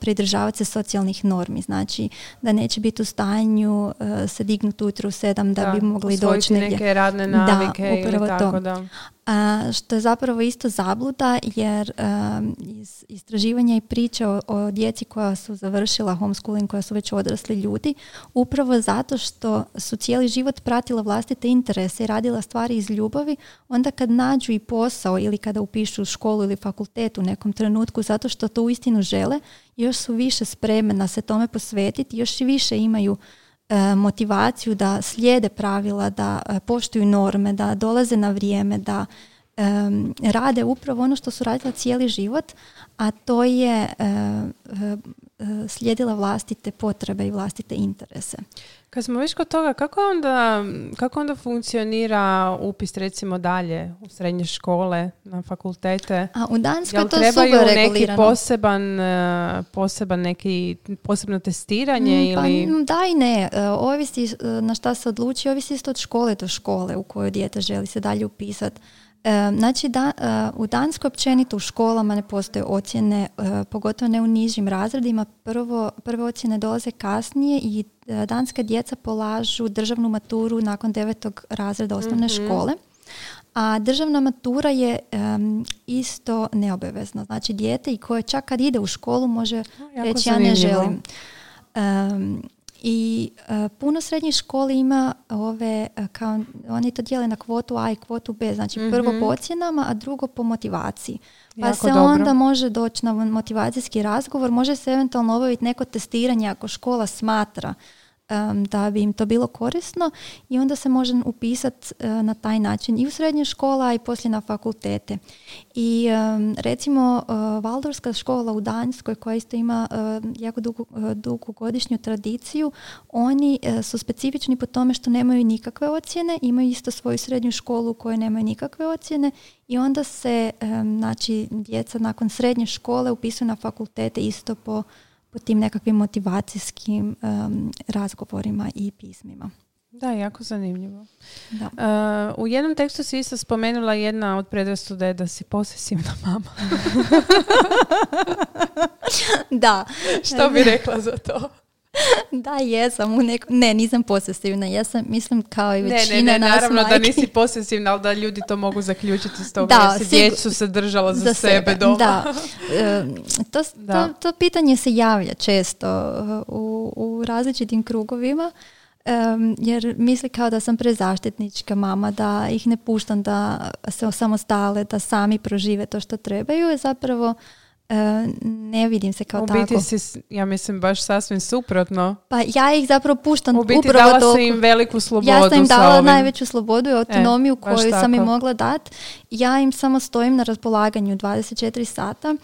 pridržavati se socijalnih normi, znači da neće biti u stanju uh, se dignuti ujutro u sedam da, da bi mogli doći negdje. Neke radne navike da, ili tako to. Da. Uh, što je zapravo isto zabluda jer um, iz istraživanja i priče o, o djeci koja su završila homeschooling, koja su već odrasli ljudi, upravo zato što su cijeli život pratila vlastite interese i radila stvari iz ljubavi, onda kad nađu i posao ili kada upišu školu ili fakultet u nekom trenutku zato što to uistinu žele, još su više spremna se tome posvetiti, još i više imaju motivaciju da slijede pravila, da poštuju norme, da dolaze na vrijeme, da um, rade upravo ono što su radila cijeli život, a to je um, um, slijedila vlastite potrebe i vlastite interese. Kad smo već kod toga, kako onda, kako onda funkcionira upis recimo dalje u srednje škole, na fakultete? A u Danskoj je to super regulirano. Jel trebaju neki poseban, poseban neki, posebno testiranje? Mm, pa, ili? Da i ne. Ovisi na šta se odluči, ovisi isto od škole do škole u kojoj dijete želi se dalje upisati. Znači da, u Danskoj općenito u školama ne postoje ocjene, pogotovo ne u nižim razredima. Prvo, prve ocjene dolaze kasnije i danska djeca polažu državnu maturu nakon devetog razreda osnovne mm-hmm. škole. A državna matura je um, isto neobavezna. Znači dijete i koje čak kad ide u školu može no, reći ja ne želim. Um, I uh, puno srednjih školi ima ove, uh, kao, oni to dijele na kvotu A i kvotu B, znači mm-hmm. prvo po ocjenama, a drugo po motivaciji. Pa jako se dobro. Onda može doći na motivacijski razgovor, može se eventualno obaviti neko testiranje ako škola smatra um, da bi im to bilo korisno i onda se može upisati uh, na taj način i u srednje škola i poslije na fakultete. I um, recimo uh, Waldorfska škola u Danskoj koja isto ima uh, jako dugu, uh, dugogodišnju tradiciju, oni uh, su specifični po tome što nemaju nikakve ocjene, imaju isto svoju srednju školu u kojoj nemaju nikakve ocjene i onda se um, znači, djeca nakon srednje škole upisuju na fakultete isto po, po tim nekakvim motivacijskim um, razgovorima i pismima. Da, jako zanimljivo. Da. Uh, u jednom tekstu si isto spomenula jedna od predrasuda je da si posesivna mama. Da. Što bi rekla za to? Da, jesam. U neko... Ne, nisam posesivna. Jesam, mislim, kao i većina nas. Ne, ne, ne, naravno da nisi posesivna, ali da ljudi to mogu zaključiti s toga. Da, jer si sigur... djecu se držala za, za sebe, sebe doma. Da. E, to, da. To, to pitanje se javlja često u, u različitim krugovima. Um, jer misli kao da sam prezaštitnička mama, da ih ne puštam da se osamostale, da sami prožive to što trebaju, je zapravo uh, ne vidim se kao u tako. U biti si, ja mislim, baš sasvim suprotno. Pa ja ih zapravo puštam upravo toliko. U biti dala toliko. Sam im veliku slobodu. Ja sam im dala najveću slobodu i autonomiju e, koju tako. Sam im mogla dati. Ja im samo stojim na raspolaganju dvadeset četiri sata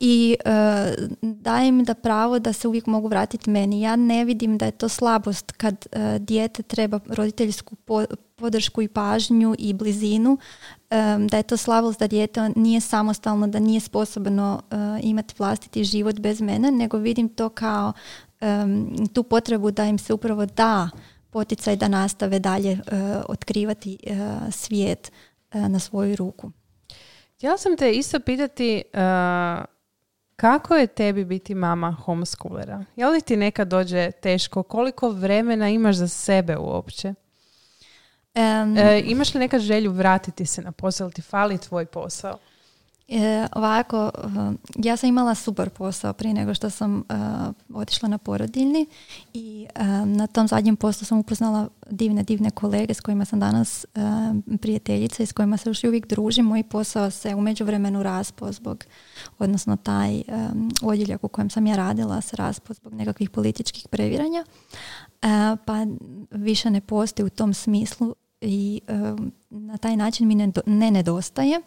i uh, dajem da pravo da se uvijek mogu vratiti meni. Ja ne vidim da je to slabost kad uh, dijete treba roditeljsku po- podršku i pažnju i blizinu, um, da je to slabost da dijete nije samostalno, da nije sposobno uh, imati vlastiti život bez mene, nego vidim to kao um, tu potrebu da im se upravo da poticaj da nastave dalje uh, otkrivati uh, svijet uh, na svoju ruku. Htjela sam te isto pitati uh... kako je tebi biti mama homeschoolera? Je li ti nekad dođe teško? Koliko vremena imaš za sebe uopće? Um, e, imaš li nekad želju vratiti se na posao? Ti fali tvoj posao? E, ovako, ja sam imala super posao prije nego što sam uh, otišla na porodiljni i um, na tom zadnjem poslu sam upoznala divne, divne kolege s kojima sam danas uh, prijateljica i s kojima se još uvijek družim. Moj posao se u međuvremenu raspao zbog, odnosno taj um, odjeljak u kojem sam ja radila se raspao zbog nekakvih političkih previranja, uh, pa više ne postoji u tom smislu i uh, na taj način mi ne, ne nedostaje.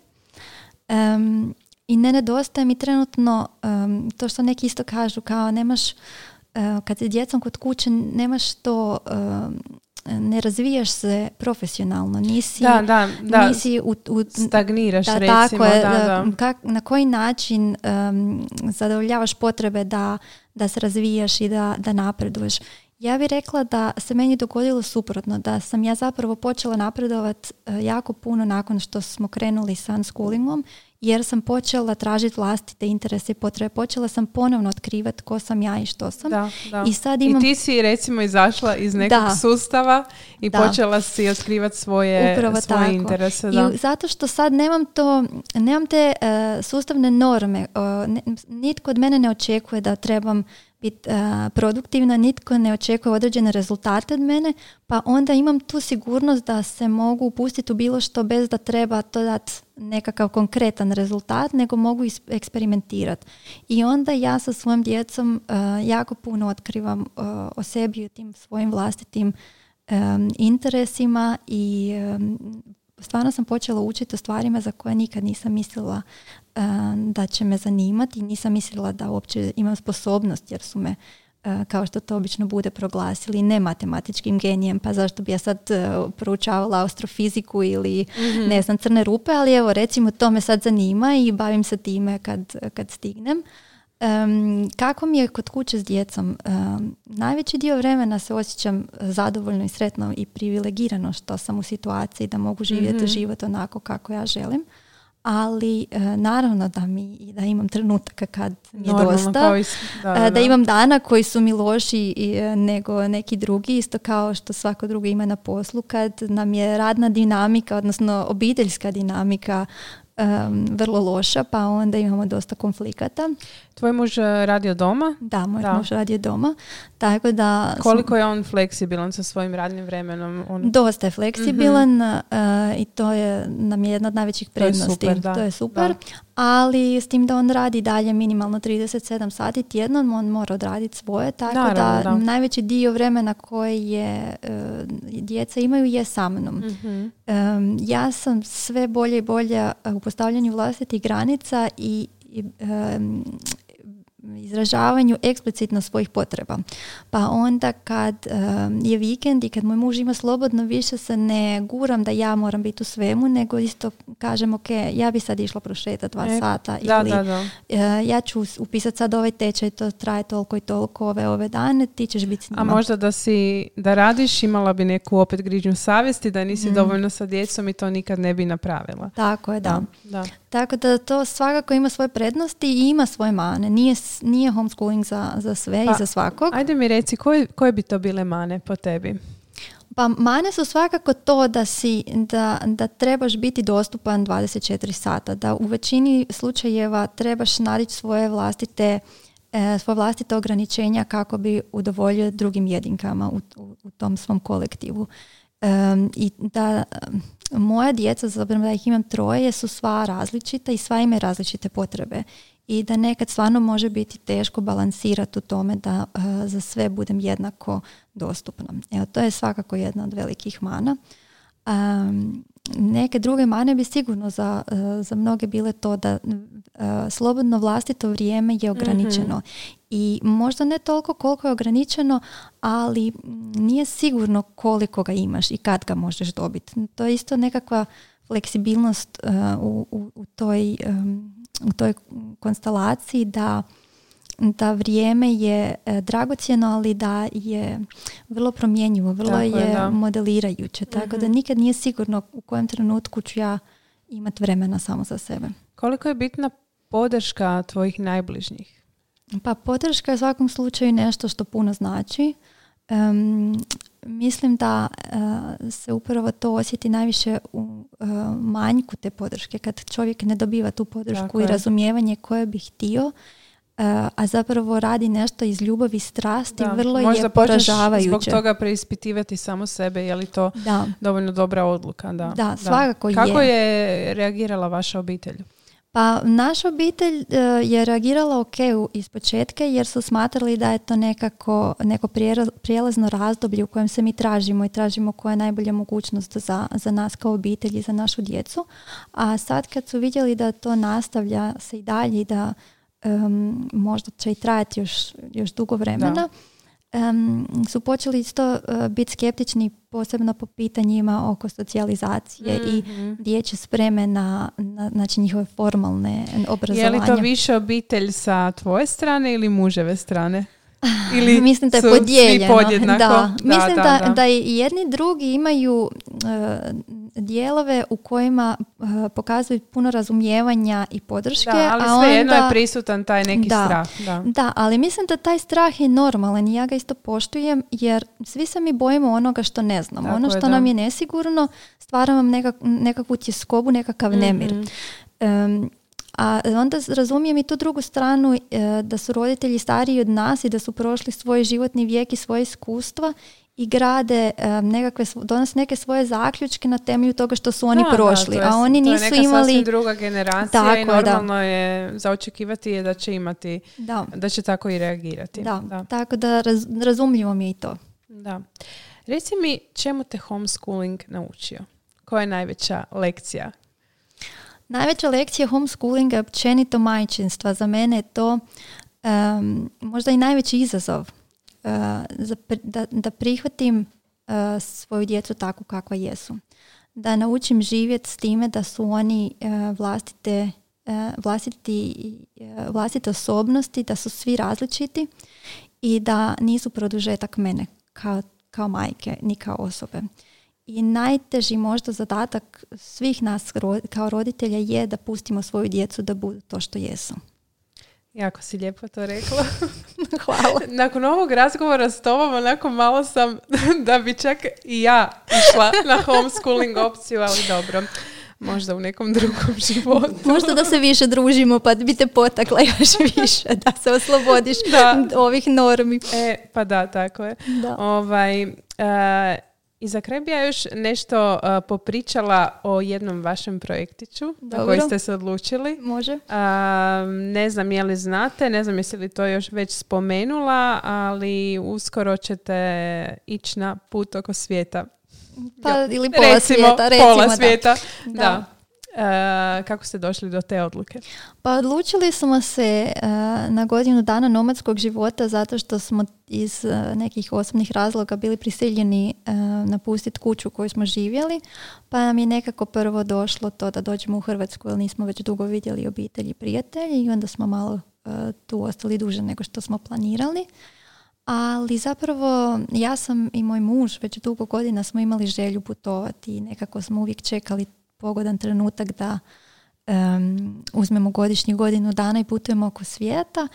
Um, I ne nedostaje mi trenutno um, to što neki isto kažu, kao nemaš, uh, kad si djecom kod kuće, nemaš to... Um, ne razvijaš se profesionalno, nisi, da, da, da. nisi u, u, stagniraš, da, recimo, tako je, da, da. Kak, na koji način um, zadovoljavaš potrebe da, da se razvijaš i da, da napreduješ. Ja bih rekla da se meni dogodilo suprotno, da sam ja zapravo počela napredovati jako puno nakon što smo krenuli sa unschoolingom, jer sam počela tražiti vlastite interese i potrebe. Počela sam ponovno otkrivati ko sam ja i što sam. Da, da. I, sad imam... I ti si recimo izašla iz nekog da. sustava i da. počela si otkrivati svoje, upravo svoje tako. interese. Da. I zato što sad nemam, to, nemam te uh, sustavne norme. Uh, nitko od mene ne očekuje da trebam biti uh, produktivna, nitko ne očekuje određene rezultate od mene, pa onda imam tu sigurnost da se mogu upustiti u bilo što bez da treba to dati nekakav konkretan rezultat, nego mogu eksperimentirati. I onda ja sa svojim djecom uh, jako puno otkrivam uh, o sebi i o tim svojim vlastitim um, interesima i um, stvarno sam počela učiti o stvarima za koje nikad nisam mislila uh, da će me zanimati i nisam mislila da uopće imam sposobnost, jer su me, uh, kao što to obično bude, proglasili ne matematičkim genijem, pa zašto bi ja sad uh, proučavala astrofiziku ili mm-hmm. ne znam, crne rupe, ali evo recimo to me sad zanima i bavim se time kad, kad stignem. Um, kako mi je kod kuće s djecom? Um, najveći dio vremena se osjećam zadovoljno i sretno i privilegirano što sam u situaciji da mogu živjeti mm-hmm. život onako kako ja želim, ali uh, naravno da mi da imam trenutaka kad mi je Normalno, dosta, koji, da, da. da imam dana koji su mi loši nego neki drugi, isto kao što svako drugi ima na poslu, kad nam je radna dinamika, odnosno obiteljska dinamika Um, vrlo loša, pa onda imamo dosta konflikata. Tvoj muž radi od doma? Da, moj da. muž radi od doma. Tako da koliko je on fleksibilan sa svojim radnim vremenom? On... Dosta je fleksibilan mm-hmm. uh, i to je nam je jedna od najvećih prednosti. To je super, to je super. Ali s tim da on radi dalje minimalno trideset sedam sati tjedno, on mora odraditi svoje, tako Naravno, da, da najveći dio vremena koji je uh, djeca imaju je sa mnom. Mm-hmm. Um, ja sam sve bolje i bolje u postavljanju vlastitih granica i, i um, izražavanju eksplicitno svojih potreba. Pa onda kad um, je vikend i kad moj muž ima slobodno, više se ne guram da ja moram biti u svemu, nego isto kažem, ok, ja bi sad išla prošetati dva e, sata da, ili da, da. Uh, ja ću upisati sad ovaj tečaj, to traje toliko i toliko ove ove dane, ti ćeš biti s njima. A možda da si, da radiš, imala bi neku opet grižnju savjesti da nisi mm. dovoljno sa djecom i to nikad ne bi napravila. Tako je, da. da. da. Tako da to svakako ima svoje prednosti i ima svoje mane. Nije, nije homeschooling za, za sve pa, i za svakog. Ajde mi reci, koje, koje bi to bile mane po tebi? Pa mane su svakako to da, si, da, da trebaš biti dostupan dvadeset četiri sata. Da u većini slučajeva trebaš nadići svoje vlastite, e, svoje vlastite ograničenja kako bi udovoljio drugim jedinkama u, u, u tom svom kolektivu. Um, i da um, moja djeca, s obzirom da ih imam troje, su sva različita i sva imaju različite potrebe i da nekad stvarno može biti teško balansirati u tome da uh, za sve budem jednako dostupna. Evo, to je svakako jedna od velikih mana. Um, neke druge mane bi sigurno za, uh, za mnoge bile to da uh, slobodno vlastito vrijeme je ograničeno. Mm-hmm. I možda ne toliko koliko je ograničeno, ali nije sigurno koliko ga imaš i kad ga možeš dobiti. To je isto nekakva fleksibilnost uh, u, u, u, toj, um, u toj konstelaciji da, da vrijeme je uh, dragocjeno, ali da je vrlo promjenjivo, vrlo tako je da. modelirajuće. Tako mm-hmm. da nikad nije sigurno u kojem trenutku ću ja imati vremena samo za sebe. Koliko je bitna podrška tvojih najbližnjih? Pa podrška je u svakom slučaju nešto što puno znači. Um, mislim da uh, se upravo to osjeti najviše u uh, manjku te podrške. Kad čovjek ne dobiva tu podršku Tako i razumijevanje koje bi htio, uh, a zapravo radi nešto iz ljubavi i strasti, da. vrlo Možda je poražavajuće. Možda zbog toga preispitivati samo sebe, je li to da. dovoljno dobra odluka? Da, da svakako da. je. Kako je reagirala vaša obitelj? Pa naša obitelj e, je reagirala ok iz početka jer su smatrali da je to nekako neko prijelazno razdoblje u kojem se mi tražimo i tražimo koja je najbolja mogućnost za, za nas kao obitelj i za našu djecu. A sad kad su vidjeli da to nastavlja se i dalje i da um, možda će i trajati još, još dugo vremena, um, su počeli isto uh, biti skeptični posebno po pitanjima oko socijalizacije mm-hmm. i dječje spreme na, na znači njihove formalne obrazovanje. Je li to više obitelj sa tvoje strane ili muževe strane? Ili mislim da je podijeljeno. Da. Da, mislim da, da, da. da i jedni drugi imaju uh, dijelove u kojima uh, pokazuju puno razumijevanja i podrške. Da, ali a svejedno onda je prisutan taj neki da, strah. Da. da, ali mislim da taj strah je normalan i ja ga isto poštujem jer svi se mi bojimo onoga što ne znamo. Tako ono što je, nam je nesigurno stvara vam nekak, nekakvu tjeskobu, nekakav mm-hmm. nemir. Um, A onda razumijem i tu drugu stranu e, da su roditelji stariji od nas i da su prošli svoj životni vijek i svoje iskustva i grade e, nekakve, donose neke svoje zaključke na temelju toga što su oni da, prošli. Da, to je, a oni nisu imali... To je neka imali... sasvim druga generacija tako, i normalno da. je zaočekivati je da će imati, da, da će tako i reagirati. Da, da. Tako da raz, razumljivo mi je i to. Da. Reci mi, čemu te homeschooling naučio? Koja je najveća lekcija? Najveća lekcija homeschoolinga je općenito majčinstva. Za mene je to um, možda i najveći izazov uh, za, da, da prihvatim uh, svoju djecu takvu kakva jesu. Da naučim živjeti s time da su oni uh, vlastite, uh, vlastiti, uh, vlastite osobnosti, da su svi različiti i da nisu produžetak mene kao, kao majke ni kao osobe. I najteži možda zadatak svih nas kao roditelja je da pustimo svoju djecu da budu to što jesu. Jako si lijepo to rekla. Hvala. Nakon ovog razgovora s tobom onako malo sam da bi čak i ja išla na homeschooling opciju, ali dobro. Možda u nekom drugom životu. Možda da se više družimo pa bi te potakla još više da se oslobodiš da. ovih normi. E, pa da, tako je. Da. Ovaj, uh, I za kraj bi ja još nešto uh, popričala o jednom vašem projektiću na koji ste se odlučili. Može. Uh, ne znam je li znate, ne znam jesi li to još već spomenula, ali uskoro ćete ići na put oko svijeta. Pa, ja, ili pola recimo, svijeta. Recimo, pola da. svijeta, da. da. Uh, kako ste došli do te odluke? Pa odlučili smo se uh, na godinu dana nomadskog života zato što smo iz uh, nekih osobnih razloga bili prisiljeni uh, napustiti kuću koju smo živjeli, pa nam je nekako prvo došlo to da dođemo u Hrvatsku jer nismo već dugo vidjeli obitelji i prijatelji i onda smo malo uh, tu ostali duže nego što smo planirali. Ali zapravo ja sam i moj muž već dugo godina smo imali želju putovati i nekako smo uvijek čekali pogodan trenutak da um, uzmemo godišnju godinu dana i putujemo oko svijeta,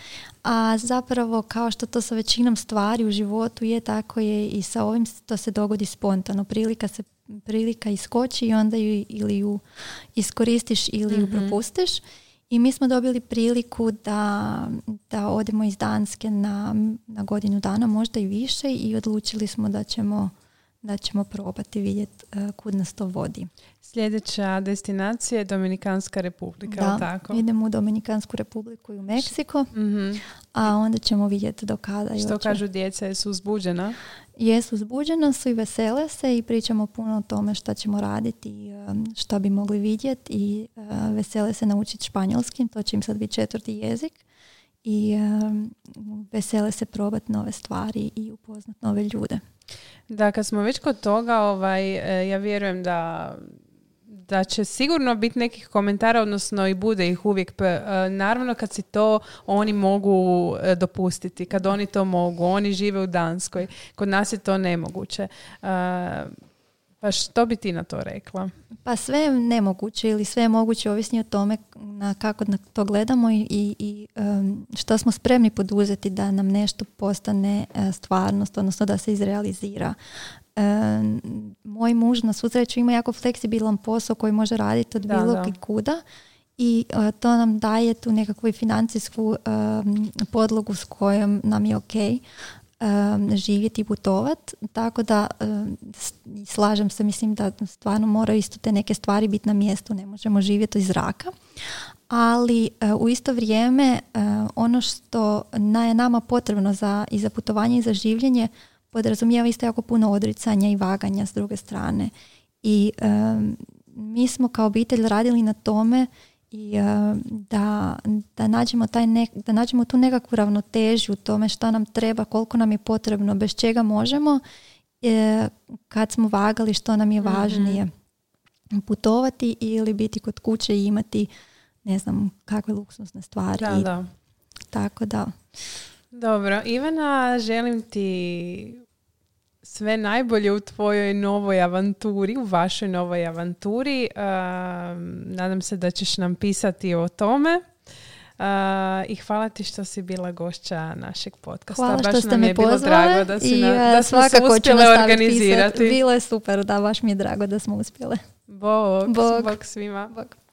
a zapravo kao što to sa većinom stvari u životu je, tako je i sa ovim to se dogodi spontano. Prilika se prilika iskoči i onda ju ili ju iskoristiš ili ju mm-hmm. propustiš. I mi smo dobili priliku da, da odemo iz Danske na, na godinu dana, možda i više, i odlučili smo da ćemo da ćemo probati vidjeti uh, kud nas to vodi. Sljedeća destinacija je Dominikanska republika. Da, tako? Idemo u Dominikansku republiku i u Meksiko, mm-hmm. a onda ćemo vidjeti do kada. Što kažu djeca, jesu uzbuđena? Jesu uzbuđena, su i vesele se i pričamo puno o tome šta ćemo raditi i šta bi mogli vidjeti i uh, vesele se naučiti španjolskim, to će im sad biti četvrti jezik. I uh, vesele se probati nove stvari i upoznat nove ljude. Da, kad smo već kod toga, ovaj, ja vjerujem da, da će sigurno biti nekih komentara, odnosno i bude ih uvijek. Naravno kad si to oni mogu dopustiti, kad oni to mogu, oni žive u Danskoj, kod nas je to nemoguće. Uh, Pa što bi ti na to rekla? Pa sve je nemoguće ili sve je moguće ovisno o tome na kako na to gledamo i, i um, što smo spremni poduzeti da nam nešto postane uh, stvarnost, odnosno da se izrealizira. Um, moj muž na svu sreću ima jako fleksibilan posao koji može raditi od da, bilo da. kuda i uh, to nam daje tu nekakvu financijsku um, podlogu s kojom nam je okej. Okay. Um, živjeti i putovati, tako da um, slažem se, mislim da stvarno moraju isto te neke stvari biti na mjestu, ne možemo živjeti iz zraka, ali uh, u isto vrijeme uh, ono što na, je nama potrebno za, i za putovanje i za življenje podrazumijeva isto jako puno odricanja i vaganja s druge strane. I um, mi smo kao obitelj radili na tome i uh, da, da, nađemo taj nek, da nađemo tu nekakvu ravnotežu u tome šta nam treba, koliko nam je potrebno, bez čega možemo, e, kad smo vagali što nam je važnije. Mm-hmm. Putovati ili biti kod kuće i imati ne znam kakve luksuzne stvari. Da, da. Tako da. Dobro, Ivana, želim ti sve najbolje u tvojoj novoj avanturi, u vašoj novoj avanturi. Uh, nadam se da ćeš nam pisati o tome. Uh, I hvala ti što si bila gošća našeg podcasta. Hvala baš što ste me pozvale da si i na, da smo svakako ću nastaviti pisati. Bilo je super, da, baš mi je drago da smo uspjele. Bog, bog, bog svima. Bog.